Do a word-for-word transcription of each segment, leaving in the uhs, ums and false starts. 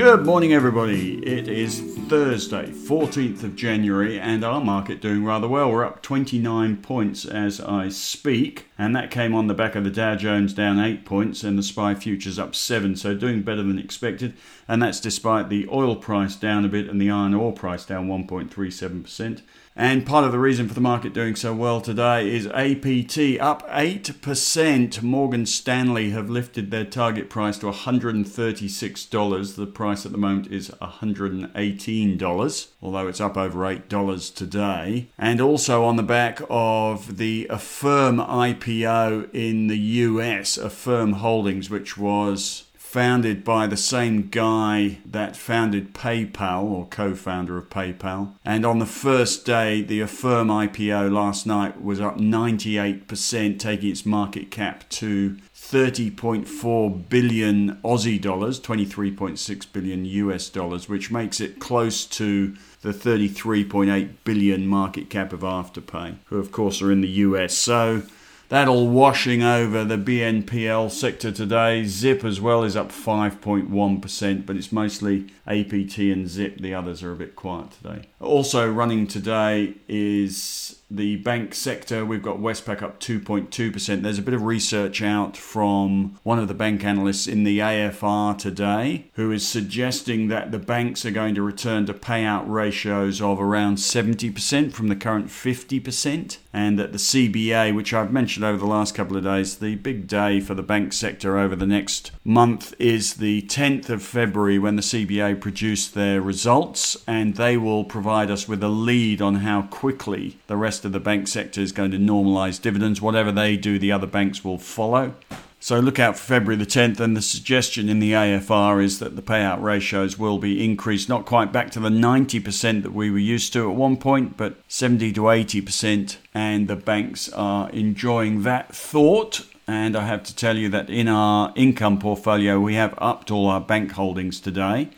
Good morning, everybody. It is Thursday, fourteenth of January, and our market doing rather well. We're up twenty-nine points as I speak, and that came on the back of the Dow Jones down eight points and the S P Y futures up seven, so doing better than expected, and that's despite the oil price down a bit and the iron ore price down one point three seven percent. And part of the reason for the market doing so well today is A P T up eight percent. Morgan Stanley have lifted their target price to one hundred thirty-six dollars. The price at the moment is one hundred eighteen dollars, although it's up over eight dollars today. And also on the back of the Affirm I P O in the U S, Affirm Holdings, which was founded by the same guy that founded PayPal, or co-founder of PayPal. And on the first day, the Affirm I P O last night was up ninety-eight percent, taking its market cap to thirty point four billion Aussie dollars, twenty-three point six billion U S dollars, which makes it close to the thirty-three point eight billion market cap of Afterpay, who of course are in the U S. So that'll washing over the B N P L sector today. Zip as well is up five point one percent, but it's mostly A P T and Zip. The others are a bit quiet today. Also running today is the bank sector. We've got Westpac up two point two percent. There's a bit of research out from one of the bank analysts in the A F R today, who is suggesting that the banks are going to return to payout ratios of around seventy percent from the current fifty percent, and that the C B A, which I've mentioned over the last couple of days, the big day for the bank sector over the next month is the tenth of February, when the C B A produce their results, and they will provide us with a lead on how quickly the rest of the bank sector is going to normalise dividends. Whatever they do, the other banks will follow. So look out for February the tenth, and the suggestion in the A F R is that the payout ratios will be increased, not quite back to the ninety percent that we were used to at one point, but seventy to eighty percent, and the banks are enjoying that thought. And I have to tell you that in our income portfolio, we have upped all our bank holdings today.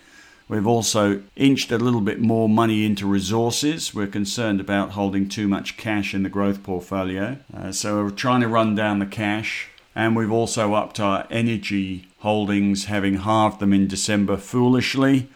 We've also inched a little bit more money into resources. We're concerned about holding too much cash in the growth portfolio. Uh, so we're trying to run down the cash. And we've also upped our energy holdings, having halved them in December foolishly.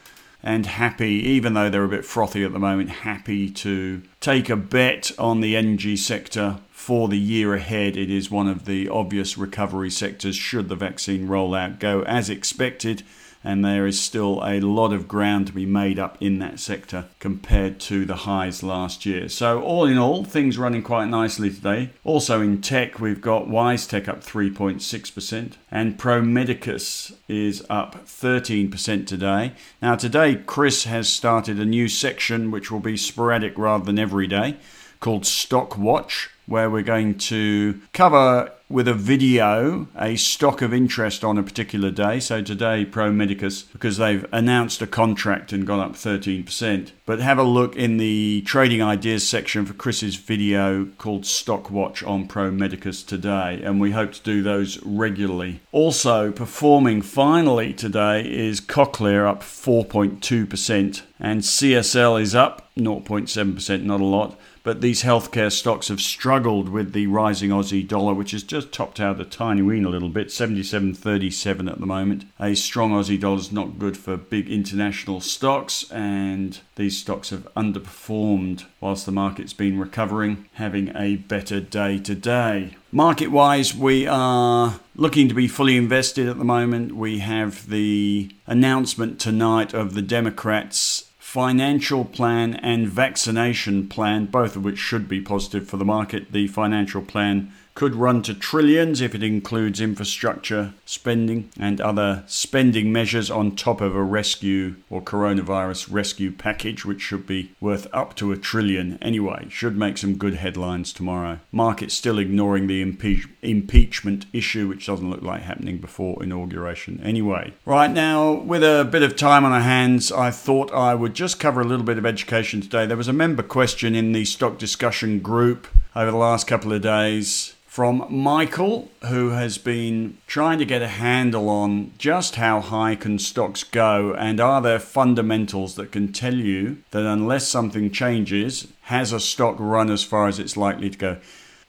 And happy, even though they're a bit frothy at the moment, happy to take a bet on the energy sector for the year ahead. It is one of the obvious recovery sectors should the vaccine rollout go as expected. And there is still a lot of ground to be made up in that sector compared to the highs last year. So all in all, things running quite nicely today. Also in tech, we've got WiseTech up three point six percent, and Pro Medicus is up thirteen percent today. Now today, Chris has started a new section, which will be sporadic rather than every day, called STOCK WATCH, where we're going to cover with a video a stock of interest on a particular day. So today, Pro Medicus, because they've announced a contract and gone up thirteen percent. But have a look in the Trading Ideas section for Chris's video called Stock Watch on Pro Medicus today, and we hope to do those regularly. Also performing finally today is Cochlear, up four point two percent, and C S L is up zero point seven percent, not a lot. But these healthcare stocks have struggled with the rising Aussie dollar, which has just topped out a tiny weeny little bit, seventy-seven thirty-seven at the moment. A strong Aussie dollar is not good for big international stocks, and these stocks have underperformed whilst the market's been recovering, having a better day today. Market-wise, we are looking to be fully invested at the moment. We have the announcement tonight of the Democrats' financial plan and vaccination plan, both of which should be positive for the market. The financial plan could run to trillions if it includes infrastructure spending and other spending measures on top of a rescue or coronavirus rescue package, which should be worth up to a trillion anyway. Should make some good headlines tomorrow. Market's still ignoring the impe- impeachment issue, which doesn't look like happening before inauguration anyway. Right now, with a bit of time on our hands, I thought I would just cover a little bit of education today. There was a member question in the stock discussion group over the last couple of days from Michael, who has been trying to get a handle on just how high can stocks go, and are there fundamentals that can tell you that unless something changes, has a stock run as far as it's likely to go?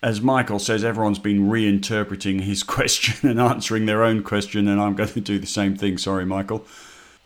As Michael says, everyone's been reinterpreting his question and answering their own question, and I'm going to do the same thing. Sorry, Michael.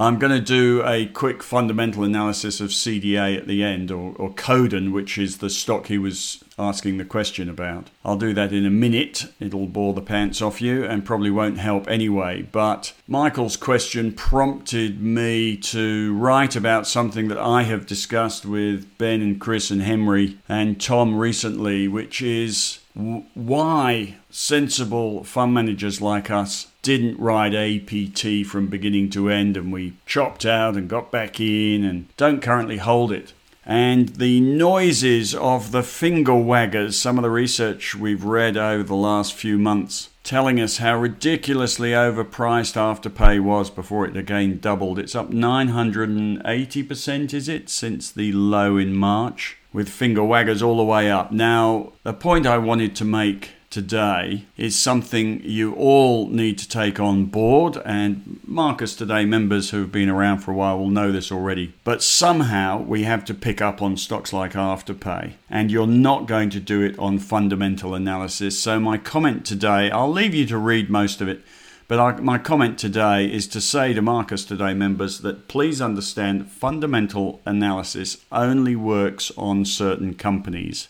I'm going to do a quick fundamental analysis of C D A at the end, or, or Codan, which is the stock he was asking the question about. I'll do that in a minute. It'll bore the pants off you and probably won't help anyway. But Michael's question prompted me to write about something that I have discussed with Ben and Chris and Henry and Tom recently, which is why sensible fund managers like us didn't ride A P T from beginning to end, and we chopped out and got back in and don't currently hold it. And the noises of the finger waggers, some of the research we've read over the last few months, telling us how ridiculously overpriced Afterpay was before it again doubled. It's up nine hundred eighty percent, is it, since the low in March, with finger waggers all the way up. Now, the point I wanted to make today is something you all need to take on board, and Marcus Today members who've been around for a while will know this already, but somehow we have to pick up on stocks like Afterpay, and you're not going to do it on fundamental analysis. So my comment today, I'll leave you to read most of it, but I, my comment today is to say to Marcus Today members that please understand fundamental analysis only works on certain companies.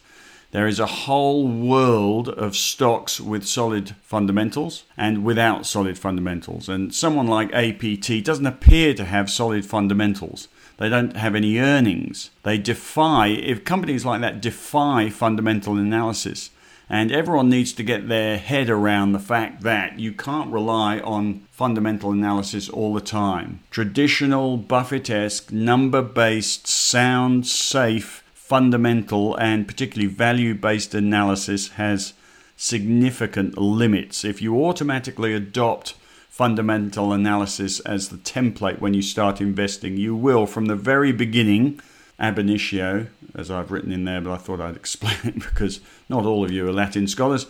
There is a whole world of stocks with solid fundamentals and without solid fundamentals. And someone like A P T doesn't appear to have solid fundamentals. They don't have any earnings. They defy, if companies like that defy fundamental analysis. And everyone needs to get their head around the fact that you can't rely on fundamental analysis all the time. Traditional Buffett-esque, number-based, sound, safe, fundamental and particularly value-based analysis has significant limits. If you automatically adopt fundamental analysis as the template when you start investing, you will, from the very beginning, ab initio, as I've written in there, but I thought I'd explain it because not all of you are Latin scholars,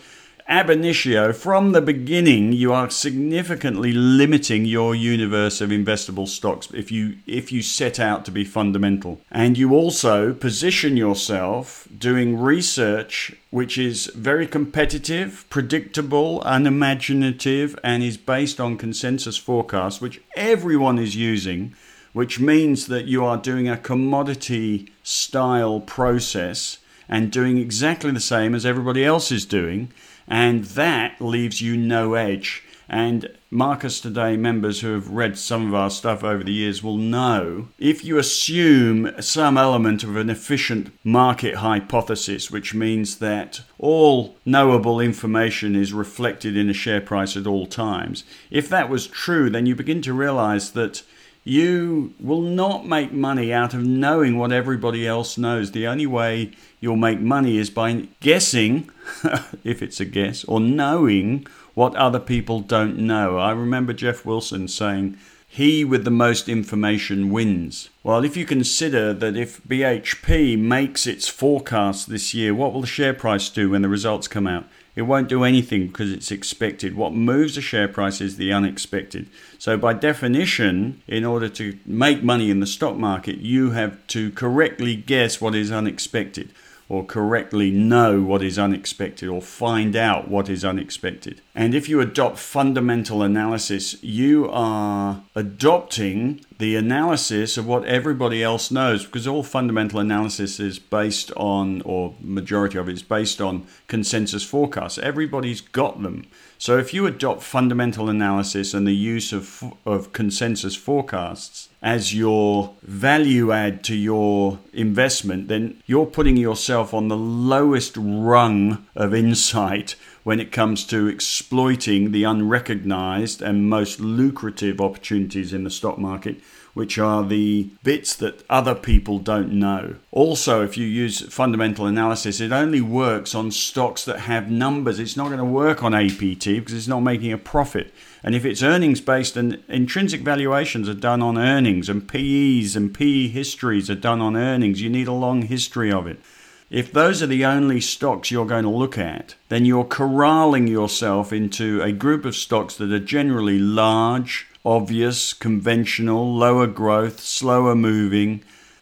ab initio, from the beginning, you are significantly limiting your universe of investable stocks if you if you set out to be fundamental. And you also position yourself doing research which is very competitive, predictable, unimaginative, and is based on consensus forecasts, which everyone is using, which means that you are doing a commodity-style process and doing exactly the same as everybody else is doing. And that leaves you no edge. And Marcus Today members who have read some of our stuff over the years will know, if you assume some element of an efficient market hypothesis, which means that all knowable information is reflected in a share price at all times, if that was true, then you begin to realize that you will not make money out of knowing what everybody else knows. The only way you'll make money is by guessing, if it's a guess, or knowing what other people don't know. I remember Jeff Wilson saying, he with the most information wins. Well, if you consider that if B H P makes its forecast this year, what will the share price do when the results come out? It won't do anything because it's expected. What moves a share price is the unexpected. So by definition, in order to make money in the stock market, you have to correctly guess what is unexpected, or correctly know what is unexpected, or find out what is unexpected. And if you adopt fundamental analysis, you are adopting the analysis of what everybody else knows, because all fundamental analysis is based on, or majority of it is based on, consensus forecasts. Everybody's got them. So if you adopt fundamental analysis and the use of of consensus forecasts as your value add to your investment, then you're putting yourself on the lowest rung of insight when it comes to exploiting the unrecognized and most lucrative opportunities in the stock market, which are the bits that other people don't know. Also, if you use fundamental analysis, it only works on stocks that have numbers. It's not going to work on A P T because it's not making a profit. And if it's earnings-based, and intrinsic valuations are done on earnings, and P Es and P E histories are done on earnings, you need a long history of it. If those are the only stocks you're going to look at, then you're corralling yourself into a group of stocks that are generally large, obvious, conventional, lower growth, slower moving,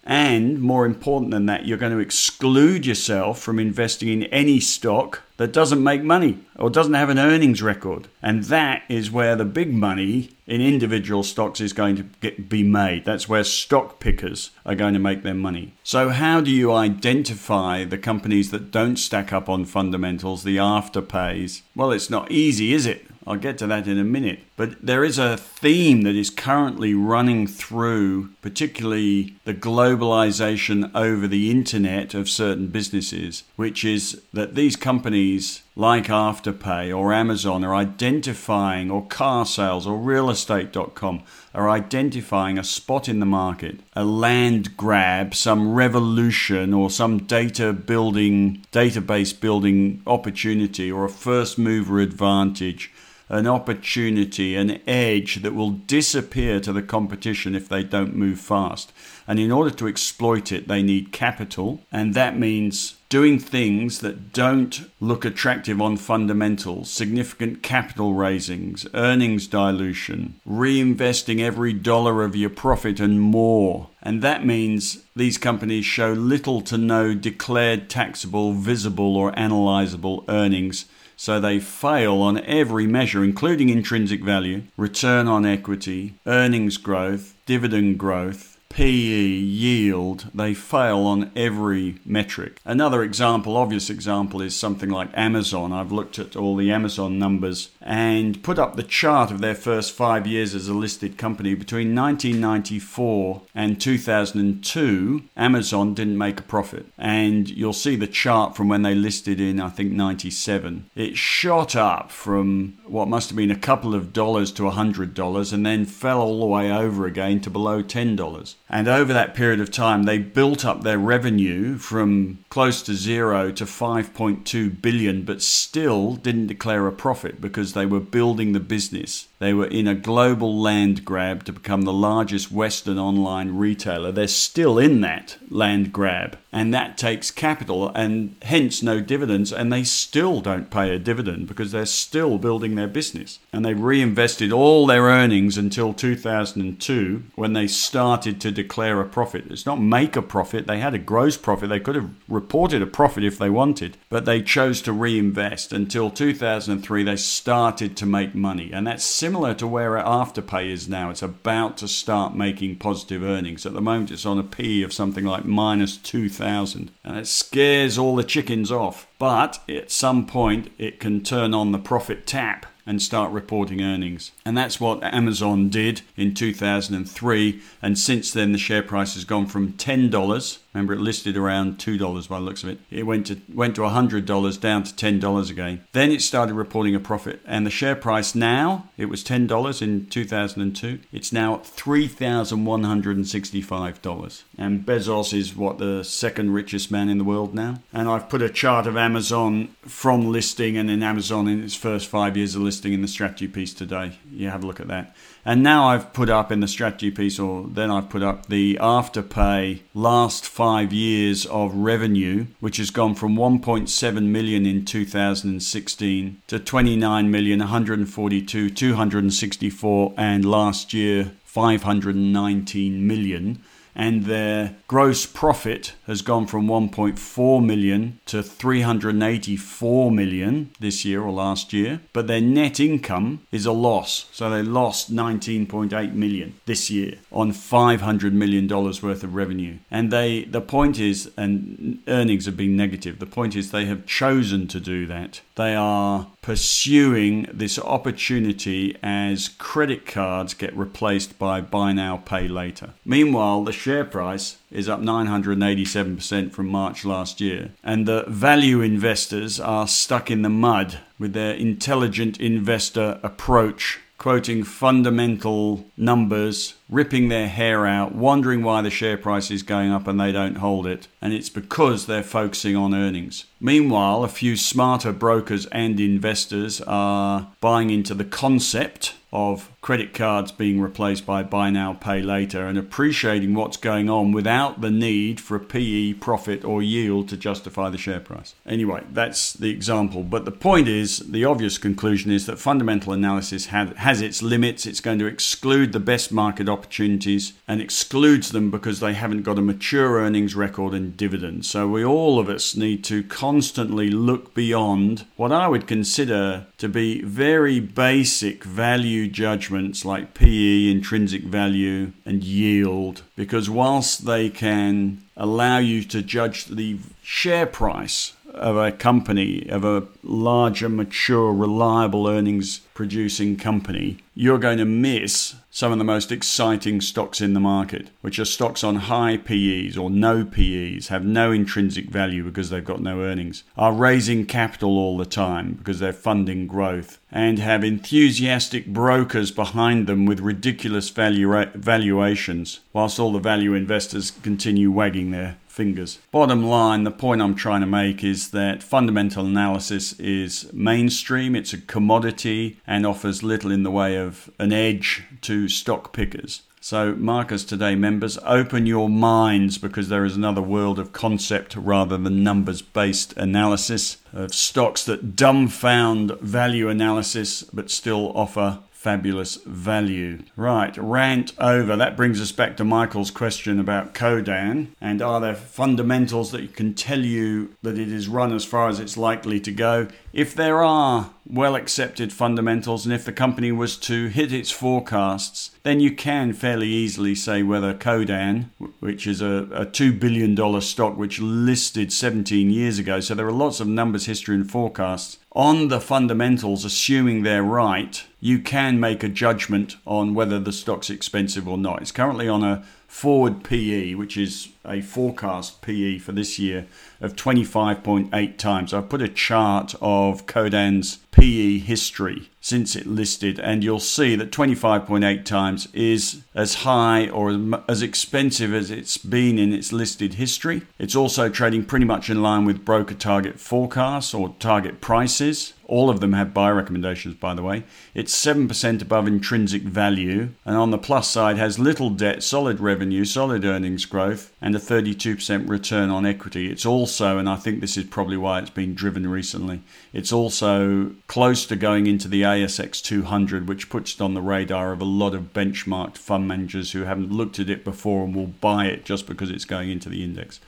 And more important than that, you're going to exclude yourself from investing in any stock that doesn't make money or doesn't have an earnings record. And that is where the big money in individual stocks is going to get, be made. That's where stock pickers are going to make their money. So how do you identify the companies that don't stack up on fundamentals, the afterpays? Well, it's not easy, is it? I'll get to that in a minute. But there is a theme that is currently running through, particularly the globalization over the internet of certain businesses, which is that these companies like Afterpay or Amazon are identifying, or CarSales or real estate dot com are identifying a spot in the market, a land grab, some revolution or some data building, database building opportunity, or a first mover advantage, an opportunity, an edge that will disappear to the competition if they don't move fast. And in order to exploit it, they need capital. And that means doing things that don't look attractive on fundamentals, significant capital raisings, earnings dilution, reinvesting every dollar of your profit and more. And that means these companies show little to no declared taxable, visible or analyzable earnings. So they fail on every measure, including intrinsic value, return on equity, earnings growth, dividend growth, P E, yield. They fail on every metric. Another example, obvious example, is something like Amazon. I've looked at all the Amazon numbers and put up the chart of their first five years as a listed company. Between nineteen ninety-four and two thousand two, Amazon didn't make a profit. And you'll see the chart from when they listed in, I think, ninety-seven. It shot up from what must have been a couple of dollars to one hundred dollars and then fell all the way over again to below ten dollars. And over that period of time, they built up their revenue from close to zero to five point two billion, but still didn't declare a profit because they were building the business. They were in a global land grab to become the largest Western online retailer. They're still in that land grab, and that takes capital and hence no dividends, and they still don't pay a dividend because they're still building their business. And they reinvested all their earnings until two thousand two when they started to declare a profit. It's not make a profit. They had a gross profit. They could have reported a profit if they wanted, but they chose to reinvest. Until two thousand three, they started to make money, and that's simple. Similar to where Afterpay is now. It's about to start making positive earnings. At the moment, it's on a P E of something like minus two thousand, and it scares all the chickens off. But at some point, it can turn on the profit tap and start reporting earnings. And that's what Amazon did in two thousand three. And since then, the share price has gone from ten dollars. Remember, it listed around two dollars by the looks of it. It went to went to one hundred dollars, down to ten dollars again. Then it started reporting a profit. And the share price now, it was ten dollars in two thousand two. It's now three thousand one hundred sixty-five dollars. And Bezos is, what, the second richest man in the world now? And I've put a chart of Amazon from listing and in Amazon in its first five years of listing in the strategy piece today. You have a look at that. And now I've put up in the strategy piece, or then I've put up the Afterpay last five years of revenue, which has gone from one point seven million in two thousand sixteen to twenty-nine million, one hundred forty-two, two hundred sixty-four, and last year five hundred nineteen million. And their gross profit has gone from one point four million to three hundred eighty-four million this year or last year. But their net income is a loss. So they lost nineteen point eight million this year on five hundred million dollars worth of revenue. And they, the point is, and earnings have been negative. The point is they have chosen to do that. They are pursuing this opportunity as credit cards get replaced by buy now, pay later. Meanwhile, the share price is up nine hundred eighty-seven percent from March last year. And the value investors are stuck in the mud with their intelligent investor approach, quoting fundamental numbers, ripping their hair out, wondering why the share price is going up and they don't hold it. And it's because they're focusing on earnings. Meanwhile, a few smarter brokers and investors are buying into the concept of credit cards being replaced by buy now, pay later, and appreciating what's going on without the need for a P E, profit or yield to justify the share price. Anyway, that's the example. But the point is, the obvious conclusion is that fundamental analysis has its limits. It's going to exclude the best market opportunities and excludes them because they haven't got a mature earnings record and dividends. So we all of us need to constantly look beyond what I would consider to be very basic value judgments like P E, intrinsic value, and yield, because whilst they can allow you to judge the share price of a company, of a larger, mature, reliable earnings producing company, you're going to miss some of the most exciting stocks in the market, which are stocks on high P Es or no P Es, have no intrinsic value because they've got no earnings, are raising capital all the time because they're funding growth, and have enthusiastic brokers behind them with ridiculous valua- valuations, whilst all the value investors continue wagging their fingers. Bottom line, the point I'm trying to make is that fundamental analysis is mainstream, it's a commodity, and offers little in the way of an edge to stock pickers. So Marcus Today members, open your minds, because there is another world of concept rather than numbers-based analysis, of stocks that dumbfound value analysis but still offer fabulous value. Right, rant over. That brings us back to Michael's question about Codan. And are there fundamentals that can tell you that it is run as far as it's likely to go? If there are well-accepted fundamentals, and if the company was to hit its forecasts, then you can fairly easily say whether Codan, which is a, a two billion dollars stock which listed seventeen years ago, so there are lots of numbers, history and forecasts, on the fundamentals, assuming they're right, you can make a judgment on whether the stock's expensive or not. It's currently on a forward P E, which is a forecast P E for this year of twenty-five point eight times. I've put a chart of Codan's P E history since it listed, and you'll see that twenty-five point eight times is as high or as expensive as it's been in its listed history. It's also trading pretty much in line with broker target forecasts or target prices. All of them have buy recommendations, by the way. It's seven percent above intrinsic value, and on the plus side has little debt, solid revenue, solid earnings growth, and a thirty-two percent return on equity. It's also, and I think this is probably why it's been driven recently, it's also close to going into the A S X two hundred, which puts it on the radar of a lot of benchmarked fund managers who haven't looked at it before and will buy it just because it's going into the index.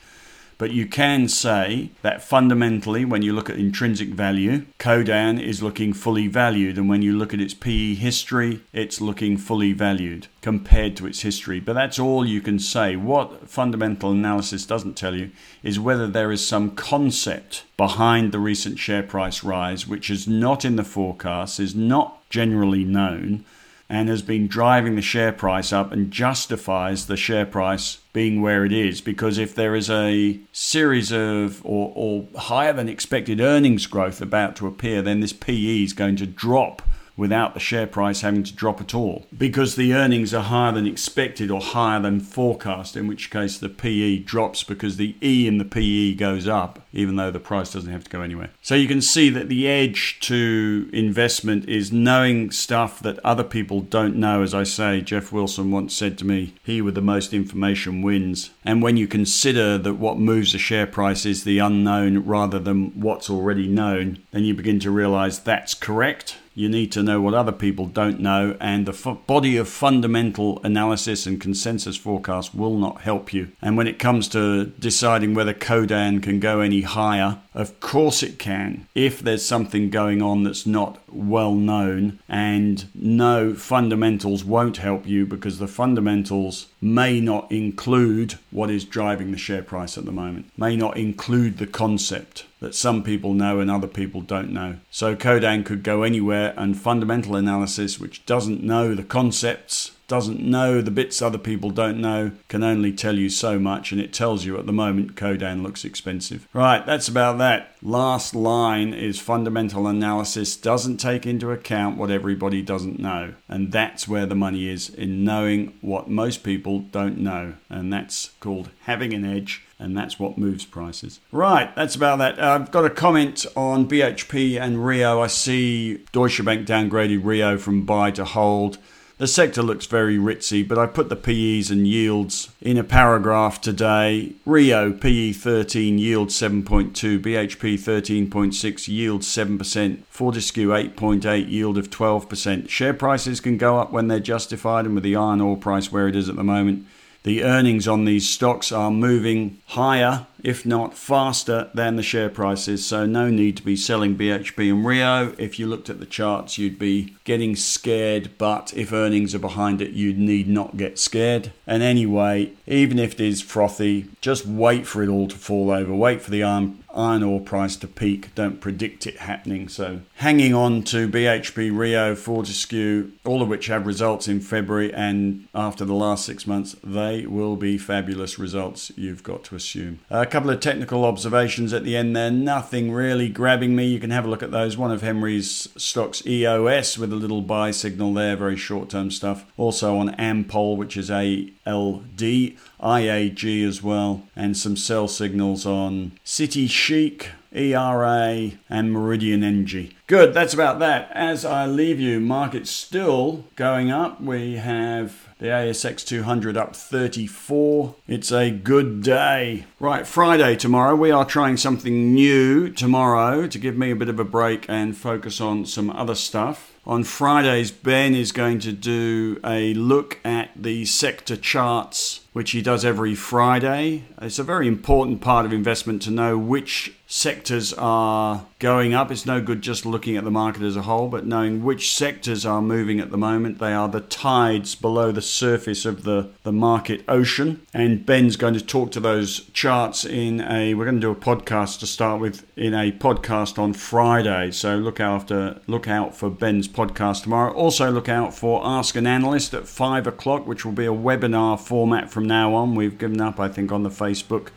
But you can say that fundamentally, when you look at intrinsic value, Codan is looking fully valued. And when you look at its P E history, it's looking fully valued compared to its history. But that's all you can say. What fundamental analysis doesn't tell you is whether there is some concept behind the recent share price rise, which is not in the forecast, is not generally known, and has been driving the share price up and justifies the share price being where it is. Because if there is a series of or, or higher than expected earnings growth about to appear, then this P E is going to drop without the share price having to drop at all, because the earnings are higher than expected or higher than forecast, in which case the P E drops because the E in the P E goes up, even though the price doesn't have to go anywhere. So you can see that the edge to investment is knowing stuff that other people don't know. As I say, Jeff Wilson once said to me, he with the most information wins. And when you consider that what moves the share price is the unknown rather than what's already known, then you begin to realize that's correct. You need to know what other people don't know, and the f- body of fundamental analysis and consensus forecast will not help you. And when it comes to deciding whether Codan can go any higher, of course it can, if there's something going on that's not well known. And no, fundamentals won't help you, because the fundamentals may not include what is driving the share price at the moment, may not include the concept that some people know and other people don't know. So Codan could go anywhere, and fundamental analysis, which doesn't know the concepts, doesn't know the bits other people don't know, can only tell you so much, and it tells you at the moment Codan looks expensive. Right, that's about that. Last line is fundamental analysis doesn't take into account what everybody doesn't know, and that's where the money is, in knowing what most people don't know, and that's called having an edge. And that's what moves prices. Right, that's about that. Uh, I've got a comment on B H P and Rio. I see Deutsche Bank downgraded Rio from buy to hold. The sector looks very ritzy, but I put the P Es and yields in a paragraph today. Rio, P E thirteen, yield seven point two. B H P thirteen point six, yield seven percent. Fortescue eight point eight, yield of twelve percent. Share prices can go up when they're justified, and with the iron ore price where it is at the moment, the earnings on these stocks are moving higher, if not faster, than the share prices. So no need to be selling B H P and Rio. If you looked at the charts, you'd be getting scared. But if earnings are behind it, you need not get scared. And anyway, even if it is frothy, just wait for it all to fall over. Wait for the iron, iron ore price to peak. Don't predict it happening. So hanging on to B H P, Rio, Fortescue, all of which have results in February. And after the last six months, they will be fabulous results, you've got to assume. Uh, couple of technical observations at the end there. Nothing really grabbing me. You can have a look at those. One of Henry's stocks, E O S, with a little buy signal there. Very short-term stuff. Also on Ampol, which is A L D, I A G as well. And some sell signals on City Chic, E R A, and Meridian Energy. Good, that's about that. As I leave you, market's still going up. We have the A S X two hundred up thirty-four. It's a good day. Right, Friday tomorrow. We are trying something new tomorrow to give me a bit of a break and focus on some other stuff. On Fridays, Ben is going to do a look at the sector charts, which he does every Friday. It's a very important part of investment to know which sectors are going up. It's no good just looking at the market as a whole, but knowing which sectors are moving at the moment. They are the tides below the surface of the, the market ocean. And Ben's going to talk to those charts in a, we're going to do a podcast to start with, in a podcast on Friday. So look after, look out for Ben's podcast tomorrow. Also look out for Ask an Analyst at five o'clock, which will be a webinar format from now on. We've given up, I think, on the Facebook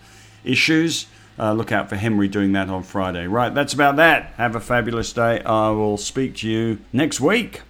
issues. Uh, look out for Henry doing that on Friday. Right, that's about that. Have a fabulous day. I will speak to you next week.